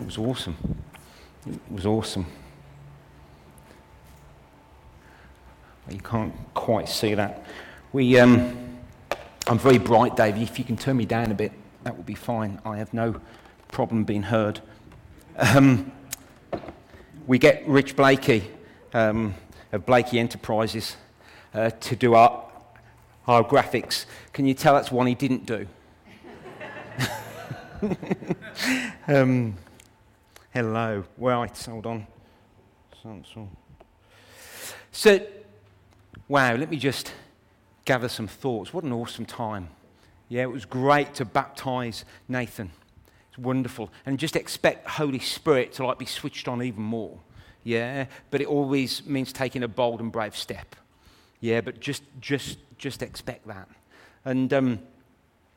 It was awesome. It was awesome. You can't quite see that. I'm very bright, Dave. If you can turn me down a bit, that would be fine. I have no problem being heard. We get Rich Blakey of Blakey Enterprises to do our graphics. Can you tell that's one he didn't do? Hello. Right, hold on. So, wow, let me just gather some thoughts. What an awesome time. Yeah, it was great to baptize Nathan. It's wonderful. And just expect Holy Spirit to like be switched on even more. Yeah, but it always means taking a bold and brave step. Yeah, but just expect that. And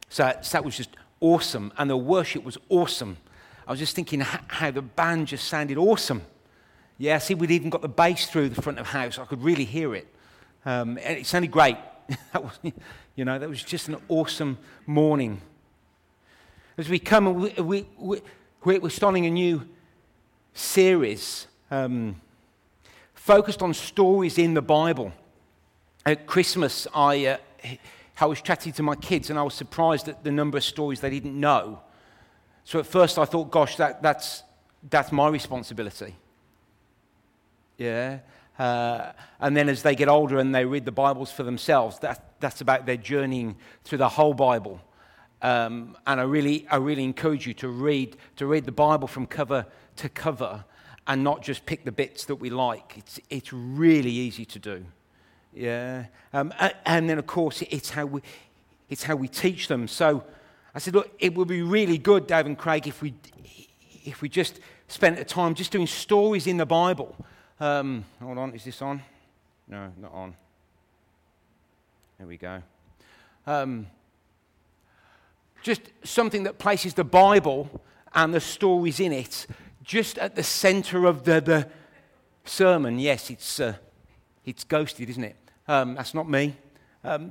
so that was just awesome. And the worship was awesome. I was just thinking how the band just sounded awesome. Yeah, see, we'd even got the bass through the front of the house. I could really hear it. And it sounded great. That was just an awesome morning. As we come, we're starting a new series focused on stories in the Bible. At Christmas, I was chatting to my kids, and I was surprised at the number of stories they didn't know. So at first I thought, gosh, that's my responsibility. Yeah. And then as they get older and they read the Bibles for themselves, that's about their journeying through the whole Bible. And I really encourage you to read the Bible from cover to cover and not just pick the bits that we like. It's really easy to do. Yeah. And then, of course, it's how we teach them. So I said, look, it would be really good, Dave and Craig, if we just spent the time just doing stories in the Bible. Hold on, is this on? No, not on. There we go. Just something that places the Bible and the stories in it just at the centre of the sermon. Yes, it's ghosted, isn't it? That's not me.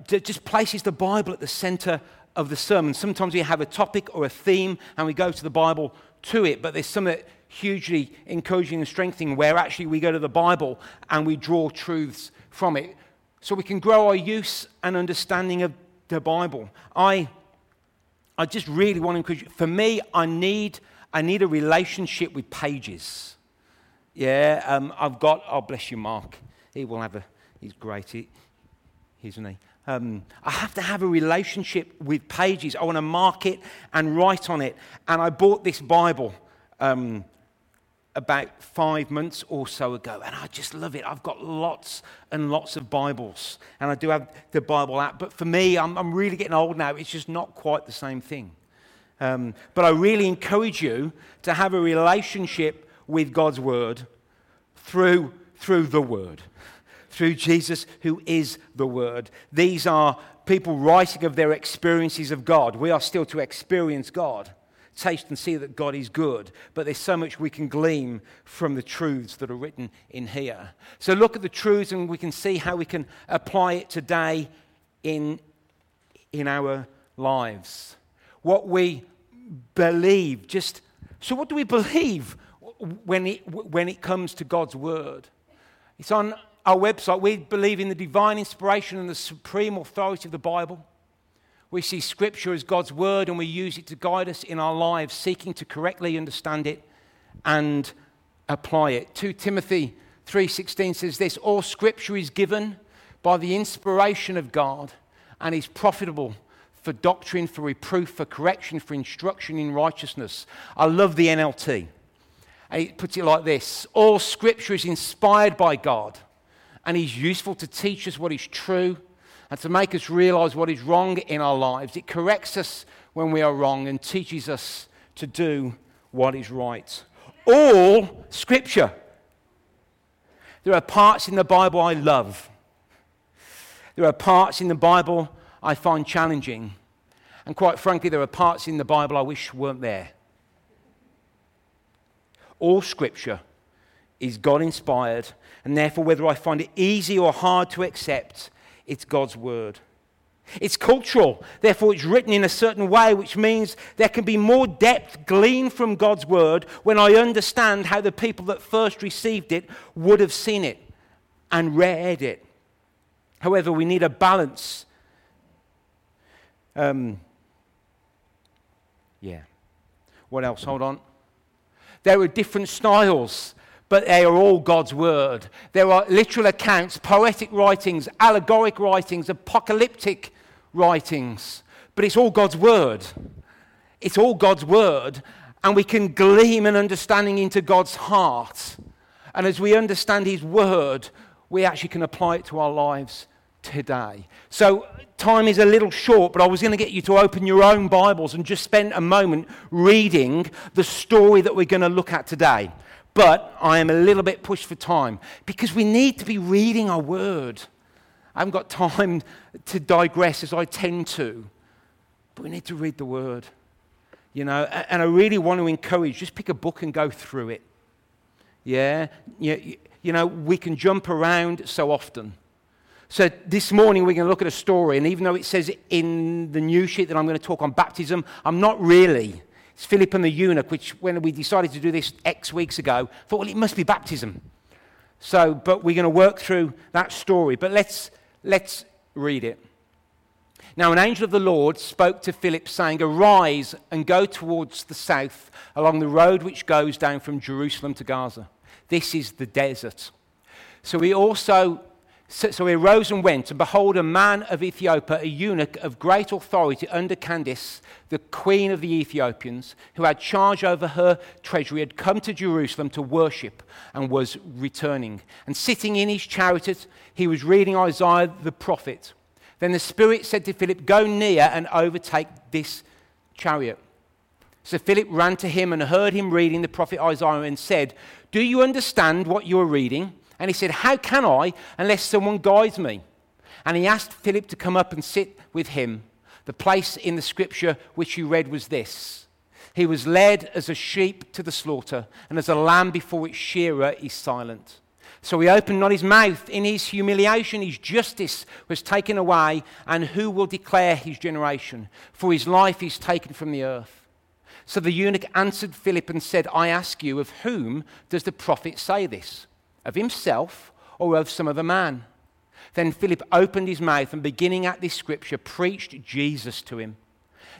Just places the Bible at the centre of the sermon. Sometimes we have a topic or a theme and we go to the Bible to it, but there's some that hugely encouraging and strengthening, where actually we go to the Bible and we draw truths from it, so we can grow our use and understanding of the Bible. I just really want to encourage you. For me, I need a relationship with pages. Yeah, I've got. Oh, bless you, Mark. He will have a. He's great. Isn't he? I have to have a relationship with pages. I want to mark it and write on it. And I bought this Bible. About 5 months or so ago, and I just love it. I've got lots and lots of Bibles, and I do have the Bible app, but for me, I'm really getting old now. It's just not quite the same thing. But I really encourage you to have a relationship with God's Word through the Word, through Jesus, who is the Word. These are people writing of their experiences of God. We are still to experience God. Taste and see that God is good, but there's so much we can glean from the truths that are written in here. So look at the truths and we can see how we can apply it today in our lives. What we believe, so what do we believe when it comes to God's Word? It's on our website. We believe in the divine inspiration and the supreme authority of the Bible. We see Scripture as God's Word, and we use it to guide us in our lives, seeking to correctly understand it and apply it. 2 Timothy 3:16 says this, all Scripture is given by the inspiration of God and is profitable for doctrine, for reproof, for correction, for instruction in righteousness. I love the NLT. It puts it like this, all Scripture is inspired by God and is useful to teach us what is true, and to make us realize what is wrong in our lives. It corrects us when we are wrong and teaches us to do what is right. All Scripture. There are parts in the Bible I love. There are parts in the Bible I find challenging. And quite frankly, there are parts in the Bible I wish weren't there. All Scripture is God-inspired, and therefore whether I find it easy or hard to accept, it's God's Word. It's cultural, therefore it's written in a certain way, which means there can be more depth gleaned from God's word when I understand how the people that first received it would have seen it and read it. However, we need a balance. What else? Hold on. There are different styles, but they are all God's word. There are literal accounts, poetic writings, allegoric writings, apocalyptic writings, but it's all God's word. It's all God's word, and we can glean an understanding into God's heart. And as we understand his word, we actually can apply it to our lives today. So time is a little short, but I was going to get you to open your own Bibles and just spend a moment reading the story that we're going to look at today. But I am a little bit pushed for time because we need to be reading our word. I haven't got time to digress as I tend to, but we need to read the word, you know. And I really want to encourage, just pick a book and go through it. Yeah, you know, we can jump around so often. So this morning we're going to look at a story, and even though it says in the new sheet that I'm going to talk on baptism, I'm not really. It's Philip and the Eunuch, which when we decided to do this X weeks ago, I thought, well, it must be baptism. So, but we're going to work through that story. But let's read it. Now, an angel of the Lord spoke to Philip, saying, "Arise and go towards the south along the road which goes down from Jerusalem to Gaza. This is the desert." So he arose and went, and behold, a man of Ethiopia, a eunuch of great authority under Candace, the queen of the Ethiopians, who had charge over her treasury, had come to Jerusalem to worship and was returning. And sitting in his chariot, he was reading Isaiah the prophet. Then the Spirit said to Philip, "Go near and overtake this chariot." So Philip ran to him and heard him reading the prophet Isaiah and said, "Do you understand what you are reading?" And he said, "How can I unless someone guides me?" And he asked Philip to come up and sit with him. The place in the scripture which you read was this: "He was led as a sheep to the slaughter, and as a lamb before its shearer is silent. So he opened not his mouth. In his humiliation, his justice was taken away, and who will declare his generation? For his life is taken from the earth." So the eunuch answered Philip and said, "I ask you, of whom does the prophet say this? Of himself or of some other man?" Then Philip opened his mouth and, beginning at this scripture, preached Jesus to him.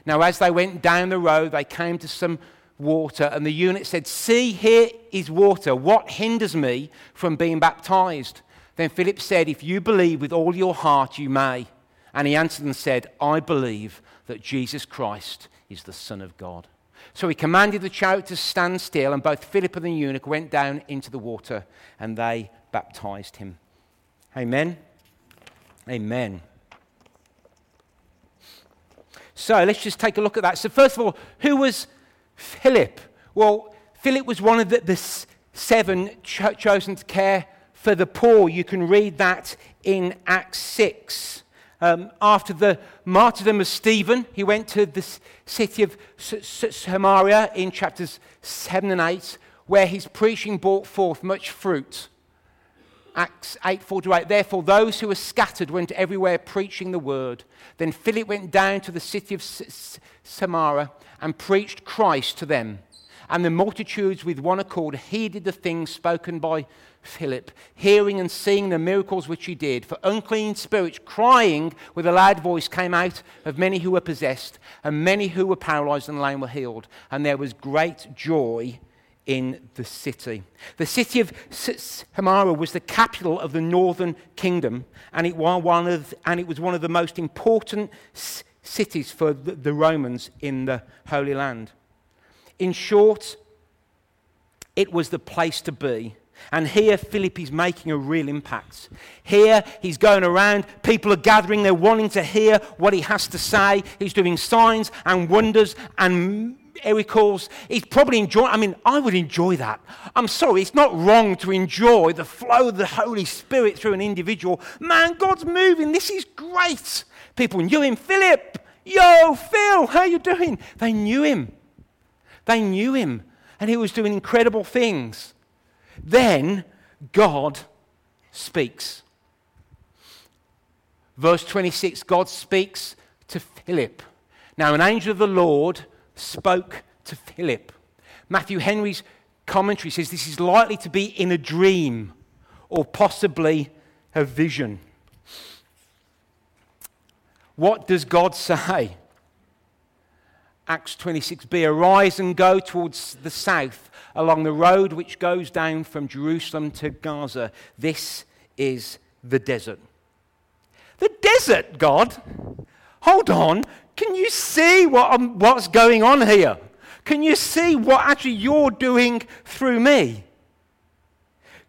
Now, as they went down the road, they came to some water, and the eunuch said, "See, here is water. What hinders me from being baptized?" Then Philip said, "If you believe with all your heart, you may." And he answered and said, "I believe that Jesus Christ is the Son of God." So he commanded the chariot to stand still, and both Philip and the eunuch went down into the water, and they baptized him. Amen. Amen. So let's just take a look at that. So first of all, who was Philip? Well, Philip was one of the seven chosen to care for the poor. You can read that in Acts 6. After the martyrdom of Stephen, he went to the city of Samaria in chapters 7 and 8, where his preaching brought forth much fruit. Acts 8:4-8. "Therefore, those who were scattered went everywhere preaching the word. Then Philip went down to the city of Samaria and preached Christ to them. And the multitudes with one accord heeded the things spoken by Philip, hearing and seeing the miracles which he did. For unclean spirits, crying with a loud voice, came out of many who were possessed, and many who were paralyzed and lame were healed. And there was great joy in the city." The city of Samaria was the capital of the northern kingdom, and it was one of the most important cities for the Romans in the Holy Land. In short, it was the place to be. And here Philip is making a real impact. Here he's going around, people are gathering, they're wanting to hear what he has to say. He's doing signs and wonders and miracles. He's probably enjoying, I would enjoy that. I'm sorry, it's not wrong to enjoy the flow of the Holy Spirit through an individual. Man, God's moving, this is great. People knew him. Philip, yo, Phil, how you doing? They knew him. They knew him, and he was doing incredible things. Then God speaks. Verse 26, God speaks to Philip. Now, an angel of the Lord spoke to Philip. Matthew Henry's commentary says this is likely to be in a dream or possibly a vision. What does God say? Acts 26b, arise and go towards the south along the road which goes down from Jerusalem to Gaza. This is the desert. The desert, God? Hold on. Can you see what's going on here? Can you see what actually you're doing through me?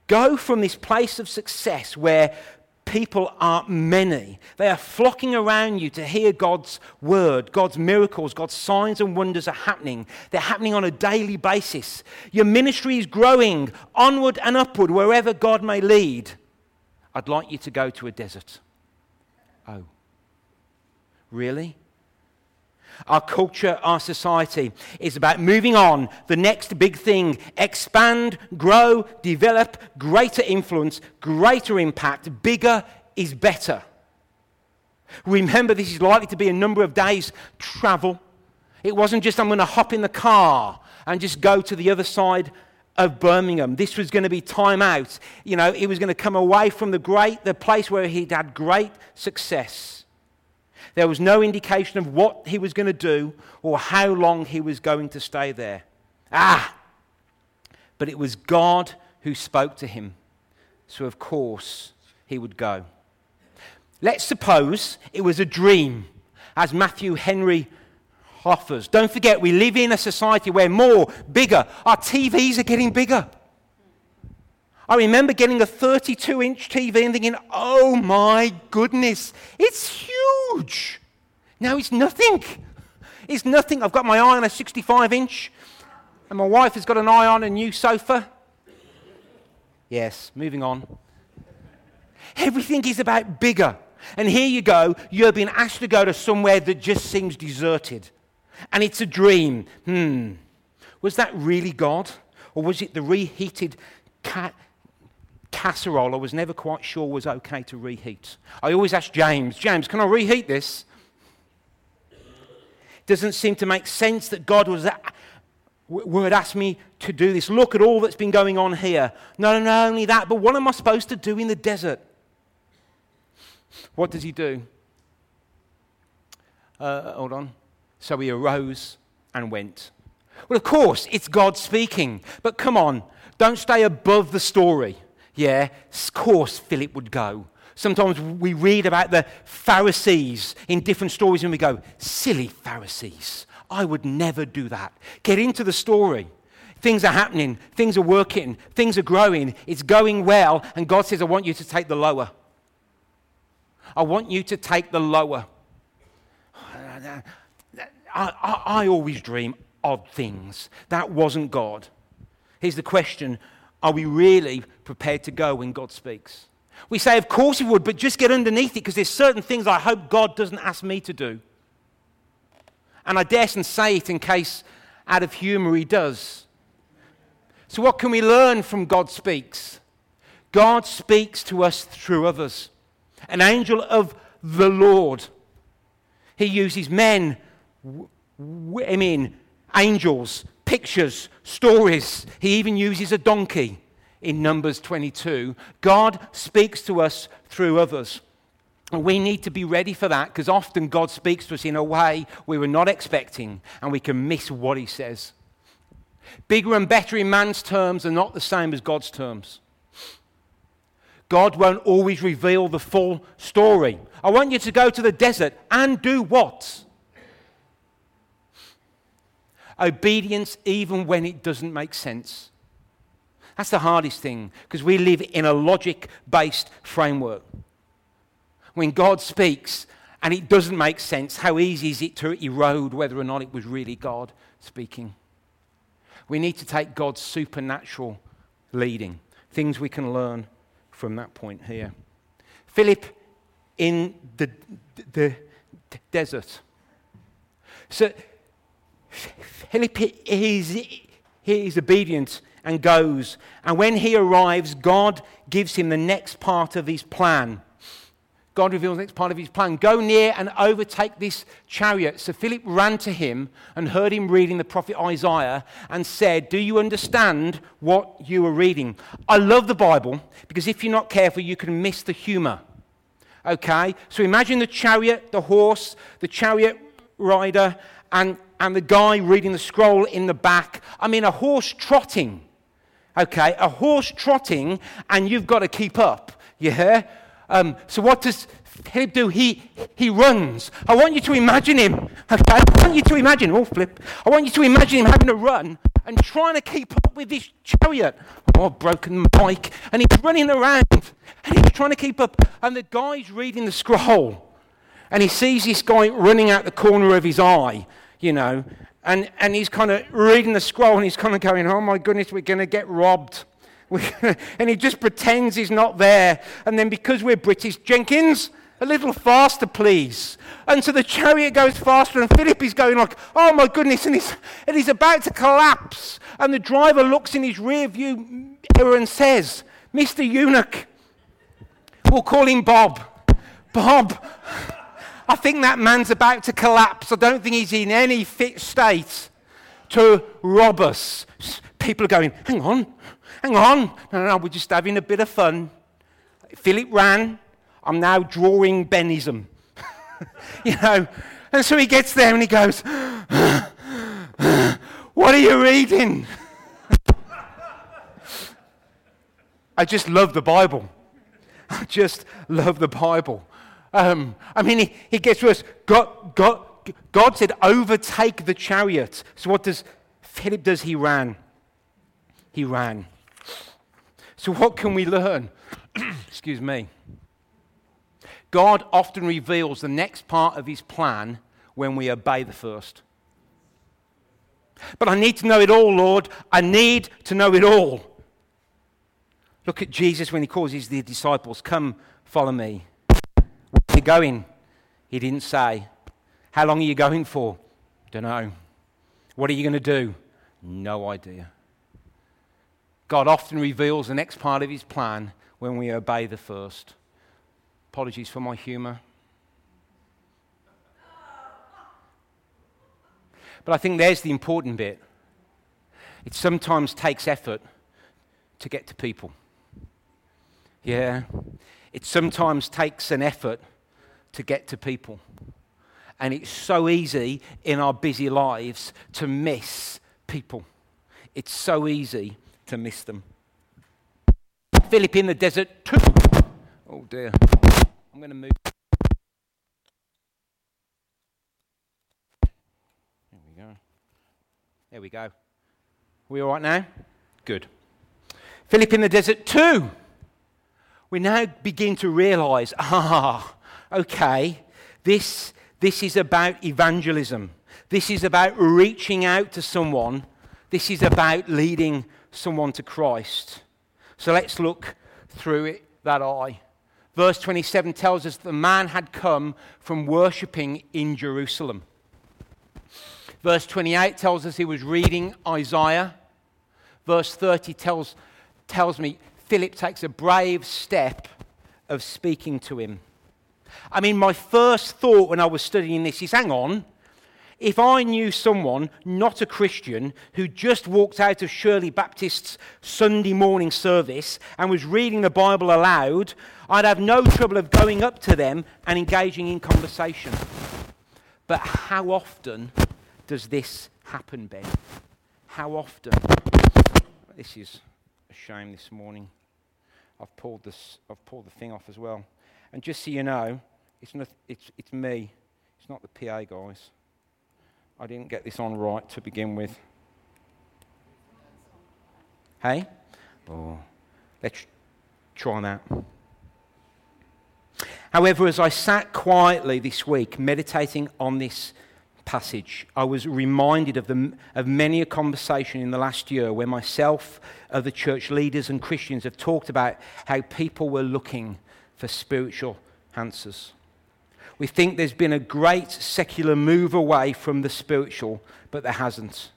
Go from this place of success where people are many. They are flocking around you to hear God's word, God's miracles, God's signs and wonders are happening. They're happening on a daily basis. Your ministry is growing onward and upward wherever God may lead. I'd like you to go to a desert. Oh, really? Our culture, our society is about moving on, the next big thing, expand, grow, develop, greater influence, greater impact, bigger is better. Remember, this is likely to be a number of days travel. It wasn't just I'm going to hop in the car and just go to the other side of Birmingham. This was going to be time out. You know, he was going to come away from the place where he'd had great success. There was no indication of what he was going to do or how long he was going to stay there. But it was God who spoke to him. So, of course, he would go. Let's suppose it was a dream, as Matthew Henry offers. Don't forget, we live in a society where more, bigger, our TVs are getting bigger. I remember getting a 32-inch TV and thinking, oh my goodness, it's huge. Now it's nothing. It's nothing. I've got my eye on a 65-inch and my wife has got an eye on a new sofa. Yes, moving on. Everything is about bigger. And here you go, you're being asked to go to somewhere that just seems deserted. And it's a dream. Was that really God? Or was it the reheated casserole I was never quite sure was okay to reheat? I always ask James, can I reheat this? Doesn't seem to make sense that God would ask me to do this. Look at all that's been going on here. No, not only that, but what am I supposed to do in the desert? What does he do? Hold on. So he arose and went. Well, of course, it's God speaking, but come on. Don't stay above the story. Yeah, of course Philip would go. Sometimes we read about the Pharisees in different stories and we go, silly Pharisees, I would never do that. Get into the story. Things are happening, things are working, things are growing, it's going well, and God says, I want you to take the lower. I want you to take the lower. I always dream odd things. That wasn't God. Here's the question, are we really prepared to go when God speaks? We say, of course he would, but just get underneath it because there's certain things I hope God doesn't ask me to do. And I daren't say it in case out of humor he does. So what can we learn from God speaks? God speaks to us through others. An angel of the Lord. He uses men, women, angels, pictures, stories. He even uses a donkey in Numbers 22. God speaks to us through others. And we need to be ready for that because often God speaks to us in a way we were not expecting and we can miss what he says. Bigger and better in man's terms are not the same as God's terms. God won't always reveal the full story. I want you to go to the desert and do what? Obedience even when it doesn't make sense. That's the hardest thing because we live in a logic-based framework. When God speaks and it doesn't make sense, how easy is it to erode whether or not it was really God speaking? We need to take God's supernatural leading. Things we can learn from that point here. Philip in the desert. So Philip is obedient and goes. And when he arrives, God gives him the next part of his plan. God reveals the next part of his plan. Go near and overtake this chariot. So Philip ran to him and heard him reading the prophet Isaiah and said, do you understand what you are reading? I love the Bible because if you're not careful, you can miss the humor. Okay, so imagine the chariot, the horse, the chariot rider, and the guy reading the scroll in the back. I mean, a horse trotting. Okay, a horse trotting, and you've got to keep up. You hear? So what does Philip do? He runs. I want you to imagine him. Okay? I want you to imagine. Oh, flip. I want you to imagine him having to run and trying to keep up with this chariot. Oh, broken mic. And he's running around. And he's trying to keep up. And the guy's reading the scroll. And he sees this guy running out the corner of his eye, you know. And he's kind of reading the scroll. And he's kind of going, oh, my goodness, we're going to get robbed. And he just pretends he's not there. And then because we're British, Jenkins, a little faster, please. And so the chariot goes faster, and Philip is going like, oh, my goodness, and he's about to collapse. And the driver looks in his rear view mirror and says, Mr. Eunuch, we'll call him Bob, I think that man's about to collapse. I don't think he's in any fit state to rob us. People are going, hang on. No, we're just having a bit of fun. Philip ran. I'm now drawing Benism. You know? And so he gets there and he goes, what are you reading? I just love the Bible. I mean, he gets worse. God said, overtake the chariot. So what does Philip do? He ran. So what can we learn? Excuse me. God often reveals the next part of his plan when we obey the first. But I need to know it all, Lord. I need to know it all. Look at Jesus when he calls his disciples, come, follow me. Where are you going? He didn't say. How long are you going for? Don't know. What are you going to do? No idea. God often reveals the next part of his plan when we obey the first. Apologies for my humor. But I think there's the important bit. It sometimes takes effort to get to people. Yeah. It sometimes takes an effort to get to people. And it's so easy in our busy lives to miss people. It's so easy to miss them. Philip in the desert too. Oh dear. I'm going to move. There we go. We all right now? Good. Philip in the desert too. We now begin to realize, okay, this is about evangelism. This is about reaching out to someone. This is about leading someone to Christ. So let's look through it that eye. Verse 27 tells us that the man had come from worshipping in Jerusalem. Verse 28 tells us he was reading Isaiah. Verse 30 tells me Philip takes a brave step of speaking to him. I mean, my first thought when I was studying this is, hang on, if I knew someone, not a Christian, who just walked out of Shirley Baptist's Sunday morning service and was reading the Bible aloud, I'd have no trouble of going up to them and engaging in conversation. But how often does this happen, Ben? How often? This is a shame this morning. I've pulled the thing off as well. And just so you know, it's me. It's not the PA guys. I didn't get this on right to begin with. Hey? Oh, let's try that. However, as I sat quietly this week meditating on this passage, I was reminded of many a conversation in the last year where myself, other church leaders and Christians have talked about how people were looking for spiritual answers. We think there's been a great secular move away from the spiritual, but there hasn't.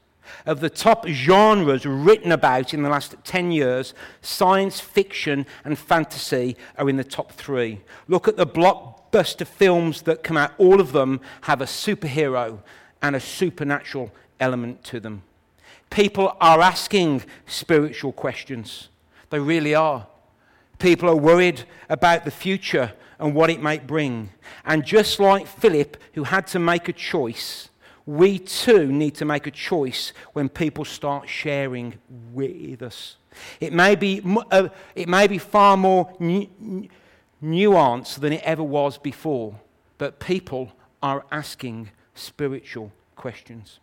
of the top genres written about in the last 10 years, science fiction and fantasy are in the top three. Look at the blockbuster films that come out. All of them have a superhero and a supernatural element to them. People are asking spiritual questions. They really are. People are worried about the future and what it might bring. And just like Philip, who had to make a choice, we too need to make a choice when people start sharing with us. It may be far more nuanced than it ever was before, but people are asking spiritual questions.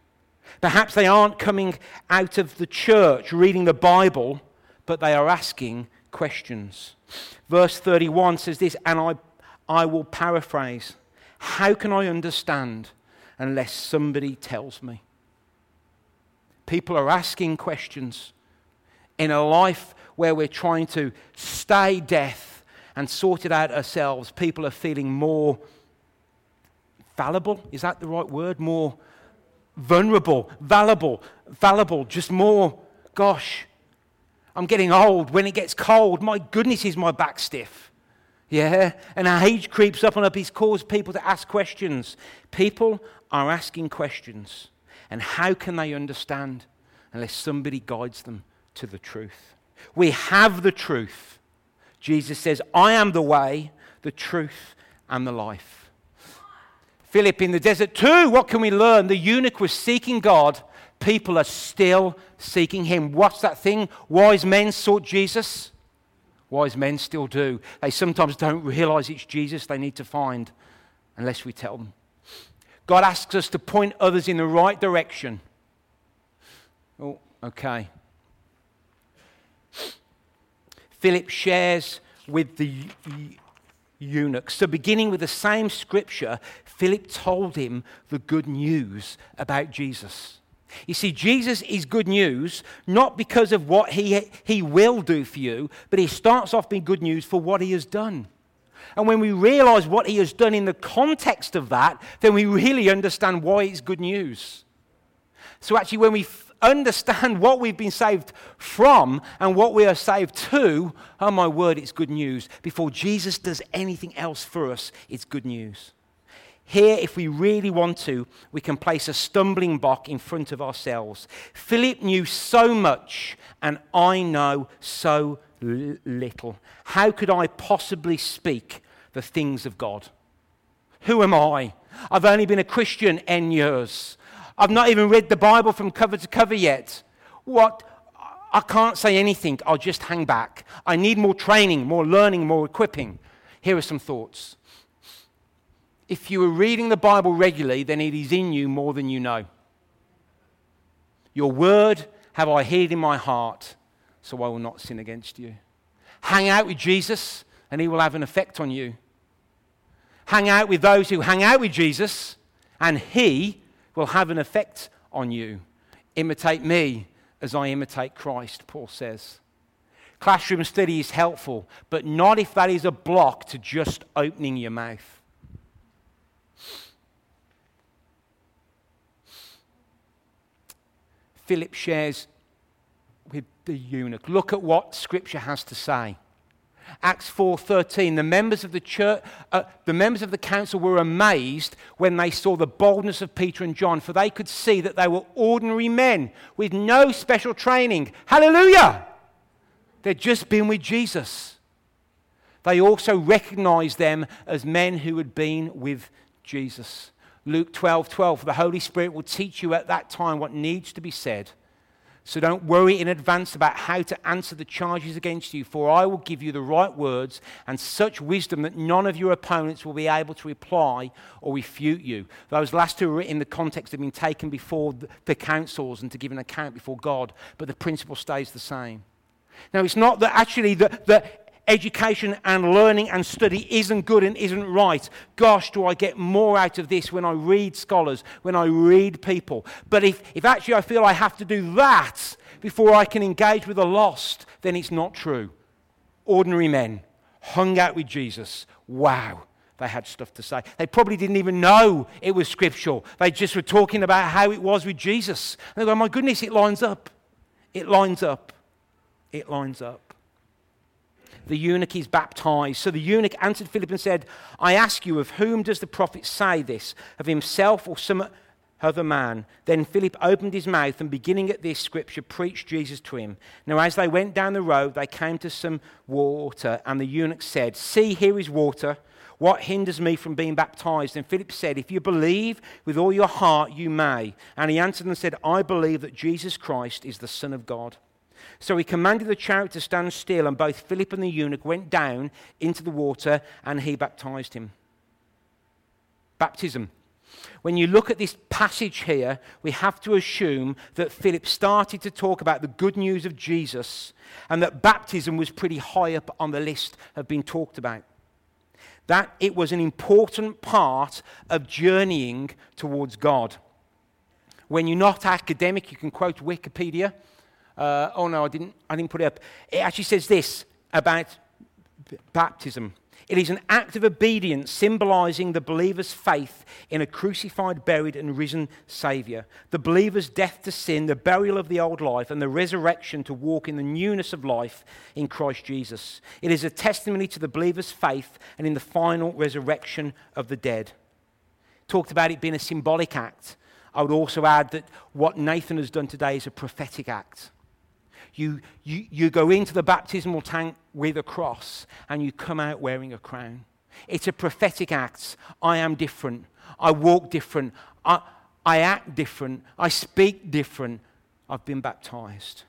Perhaps they aren't coming out of the church reading the Bible, but they are asking questions. Verse 31 says this, and I will paraphrase, how can I understand unless somebody tells me? People are asking questions in a life where we're trying to stay deaf and sort it out ourselves. People are feeling more fallible. Is that the right word? More vulnerable, fallible, just more, gosh, I'm getting old. When it gets cold, my goodness, is my back stiff. Yeah, and age creeps up and up. It's caused people to ask questions. People are asking questions. And how can they understand unless somebody guides them to the truth? We have the truth. Jesus says, I am the way, the truth, and the life. Philip in the desert too, what can we learn? The eunuch was seeking God. People are still seeking him. What's that thing? Wise men sought Jesus. Wise men still do. They sometimes don't realize it's Jesus they need to find unless we tell them. God asks us to point others in the right direction. Oh, okay. Philip shares with the eunuch. So beginning with the same scripture, Philip told him the good news about Jesus. You see, Jesus is good news, not because of what he will do for you, but he starts off being good news for what he has done. And when we realize what he has done in the context of that, then we really understand why it's good news. So actually, when we understand what we've been saved from and what we are saved to, oh my word, it's good news. Before Jesus does anything else for us, it's good news. Here, if we really want to, we can place a stumbling block in front of ourselves. Philip knew so much, and I know so little. How could I possibly speak the things of God? Who am I? I've only been a Christian 10 years. I've not even read the Bible from cover to cover yet. What? I can't say anything. I'll just hang back. I need more training, more learning, more equipping. Here are some thoughts. If you were reading the Bible regularly, then it is in you more than you know. Your word have I hid in my heart, so I will not sin against you. Hang out with Jesus, and he will have an effect on you. Hang out with those who hang out with Jesus, and he will have an effect on you. Imitate me as I imitate Christ, Paul says. Classroom study is helpful, but not if that is a block to just opening your mouth. Philip shares with the eunuch. Look at what Scripture has to say. Acts 4:13. The members of the church, the council were amazed when they saw the boldness of Peter and John, for they could see that they were ordinary men with no special training. Hallelujah! They'd just been with Jesus. They also recognized them as men who had been with Jesus. Luke 12:12, the Holy Spirit will teach you at that time what needs to be said. So don't worry in advance about how to answer the charges against you, for I will give you the right words and such wisdom that none of your opponents will be able to reply or refute you. Those last two are in the context have been taken before the councils and to give an account before God, but the principle stays the same. Now, it's not that actually the education and learning and study isn't good and isn't right. Gosh, do I get more out of this when I read scholars, when I read people. But if actually I feel I have to do that before I can engage with the lost, then it's not true. Ordinary men hung out with Jesus. Wow. They had stuff to say. They probably didn't even know it was scriptural. They just were talking about how it was with Jesus. And they go, my goodness, it lines up. It lines up. It lines up. The eunuch is baptized. So the eunuch answered Philip and said, I ask you, of whom does the prophet say this? Of himself or some other man? Then Philip opened his mouth and beginning at this scripture, preached Jesus to him. Now as they went down the road, they came to some water and the eunuch said, see, here is water. What hinders me from being baptized? And Philip said, if you believe with all your heart, you may. And he answered and said, I believe that Jesus Christ is the Son of God. So he commanded the chariot to stand still, and both Philip and the eunuch went down into the water, and he baptized him. Baptism. When you look at this passage here, we have to assume that Philip started to talk about the good news of Jesus, and that baptism was pretty high up on the list of being talked about. That it was an important part of journeying towards God. When you're not academic, you can quote Wikipedia. I didn't put it up. It actually says this about baptism. It is an act of obedience symbolizing the believer's faith in a crucified, buried, and risen Savior. The believer's death to sin, the burial of the old life, and the resurrection to walk in the newness of life in Christ Jesus. It is a testimony to the believer's faith and in the final resurrection of the dead. Talked about it being a symbolic act. I would also add that what Nathan has done today is a prophetic act. You go into the baptismal tank with a cross and you come out wearing a crown. It's a prophetic act. I am different. I walk different. I act different. I speak different. I've been baptized.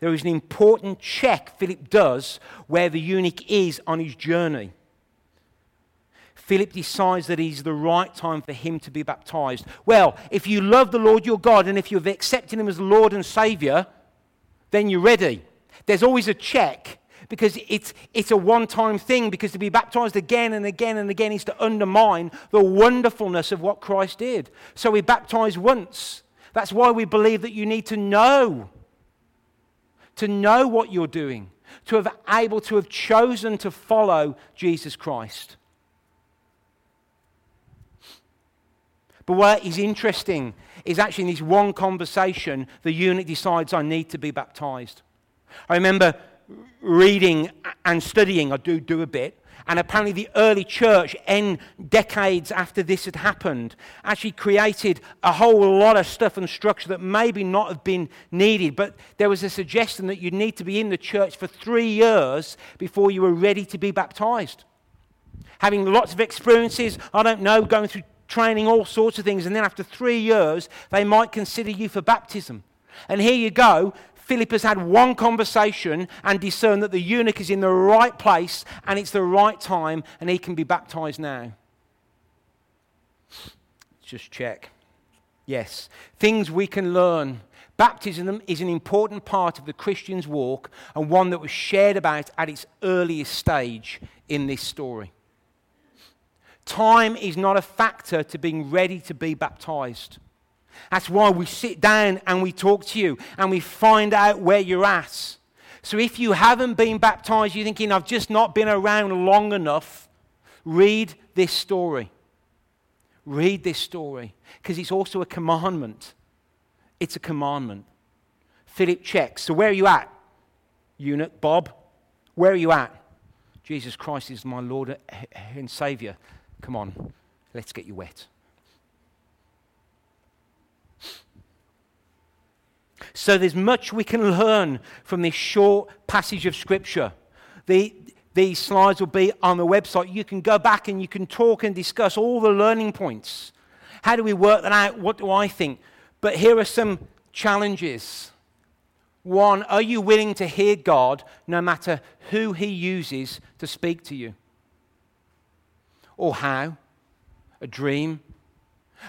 There is an important check Philip does where the eunuch is on his journey. Philip decides that it's the right time for him to be baptized. Well, if you love the Lord your God and if you've accepted him as Lord and Savior, then you're ready. There's always a check because it's a one-time thing, because to be baptized again and again and again is to undermine the wonderfulness of what Christ did. So we baptize once. That's why we believe that you need to know what you're doing, to have able to have chosen to follow Jesus Christ. But what is interesting is actually in this one conversation, the eunuch decides, I need to be baptized. I remember reading and studying, I do a bit, and apparently the early church, decades after this had happened, actually created a whole lot of stuff and structure that maybe not have been needed, but there was a suggestion that you'd need to be in the church for 3 years before you were ready to be baptized. Having lots of experiences, going through training, all sorts of things, and then after 3 years, they might consider you for baptism. And here you go, Philip has had one conversation and discerned that the eunuch is in the right place and it's the right time and he can be baptized now. Just check. Yes, things we can learn. Baptism is an important part of the Christian's walk and one that was shared about at its earliest stage in this story. Time is not a factor to being ready to be baptized. That's why we sit down and we talk to you and we find out where you're at. So if you haven't been baptized, you're thinking, I've just not been around long enough, read this story. Read this story, because it's also a commandment. It's a commandment. Philip checks. So where are you at? Eunuch, Bob, where are you at? Jesus Christ is my Lord and Savior. Come on, let's get you wet. So there's much we can learn from this short passage of Scripture. These slides will be on the website. You can go back and you can talk and discuss all the learning points. How do we work that out? What do I think? But here are some challenges. One, are you willing to hear God no matter who he uses to speak to you? Or how? A dream?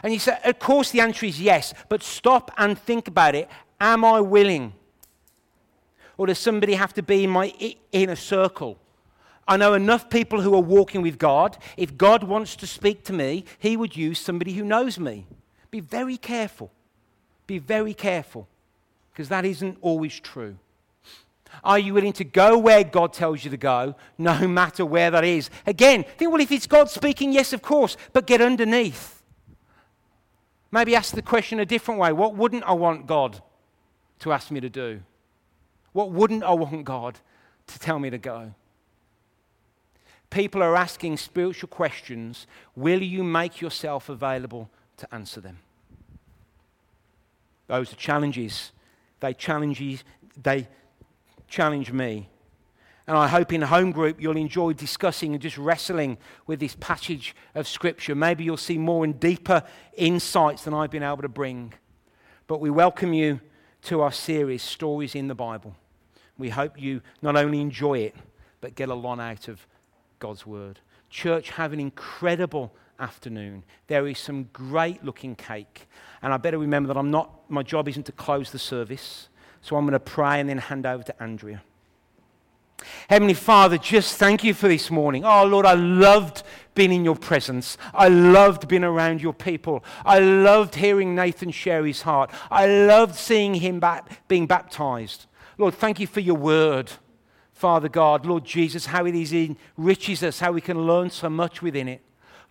And you say, of course the answer is yes, but stop and think about it. Am I willing? Or does somebody have to be in my inner circle? I know enough people who are walking with God. If God wants to speak to me, he would use somebody who knows me. Be very careful. Be very careful. Because that isn't always true. Are you willing to go where God tells you to go, no matter where that is? Again, think, well, if it's God speaking, yes, of course, but get underneath. Maybe ask the question a different way. What wouldn't I want God to ask me to do? What wouldn't I want God to tell me to go? People are asking spiritual questions. Will you make yourself available to answer them? Those are challenges. They challenge me. And I hope in home group you'll enjoy discussing and just wrestling with this passage of Scripture. Maybe you'll see more and deeper insights than I've been able to bring. But we welcome you to our series, Stories in the Bible. We hope you not only enjoy it, but get a lot out of God's Word. Church, have an incredible afternoon. There is some great looking cake. And I better remember that my job isn't to close the service. So I'm going to pray and then hand over to Andrea. Heavenly Father, just thank you for this morning. Oh Lord, I loved being in your presence. I loved being around your people. I loved hearing Nathan share his heart. I loved seeing him being baptized. Lord, thank you for your word. Father God, Lord Jesus, how it enriches us, how we can learn so much within it.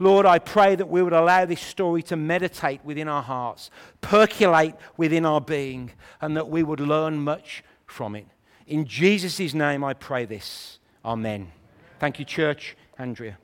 Lord, I pray that we would allow this story to meditate within our hearts, percolate within our being, and that we would learn much from it. In Jesus' name I pray this. Amen. Thank you, church. Andrea.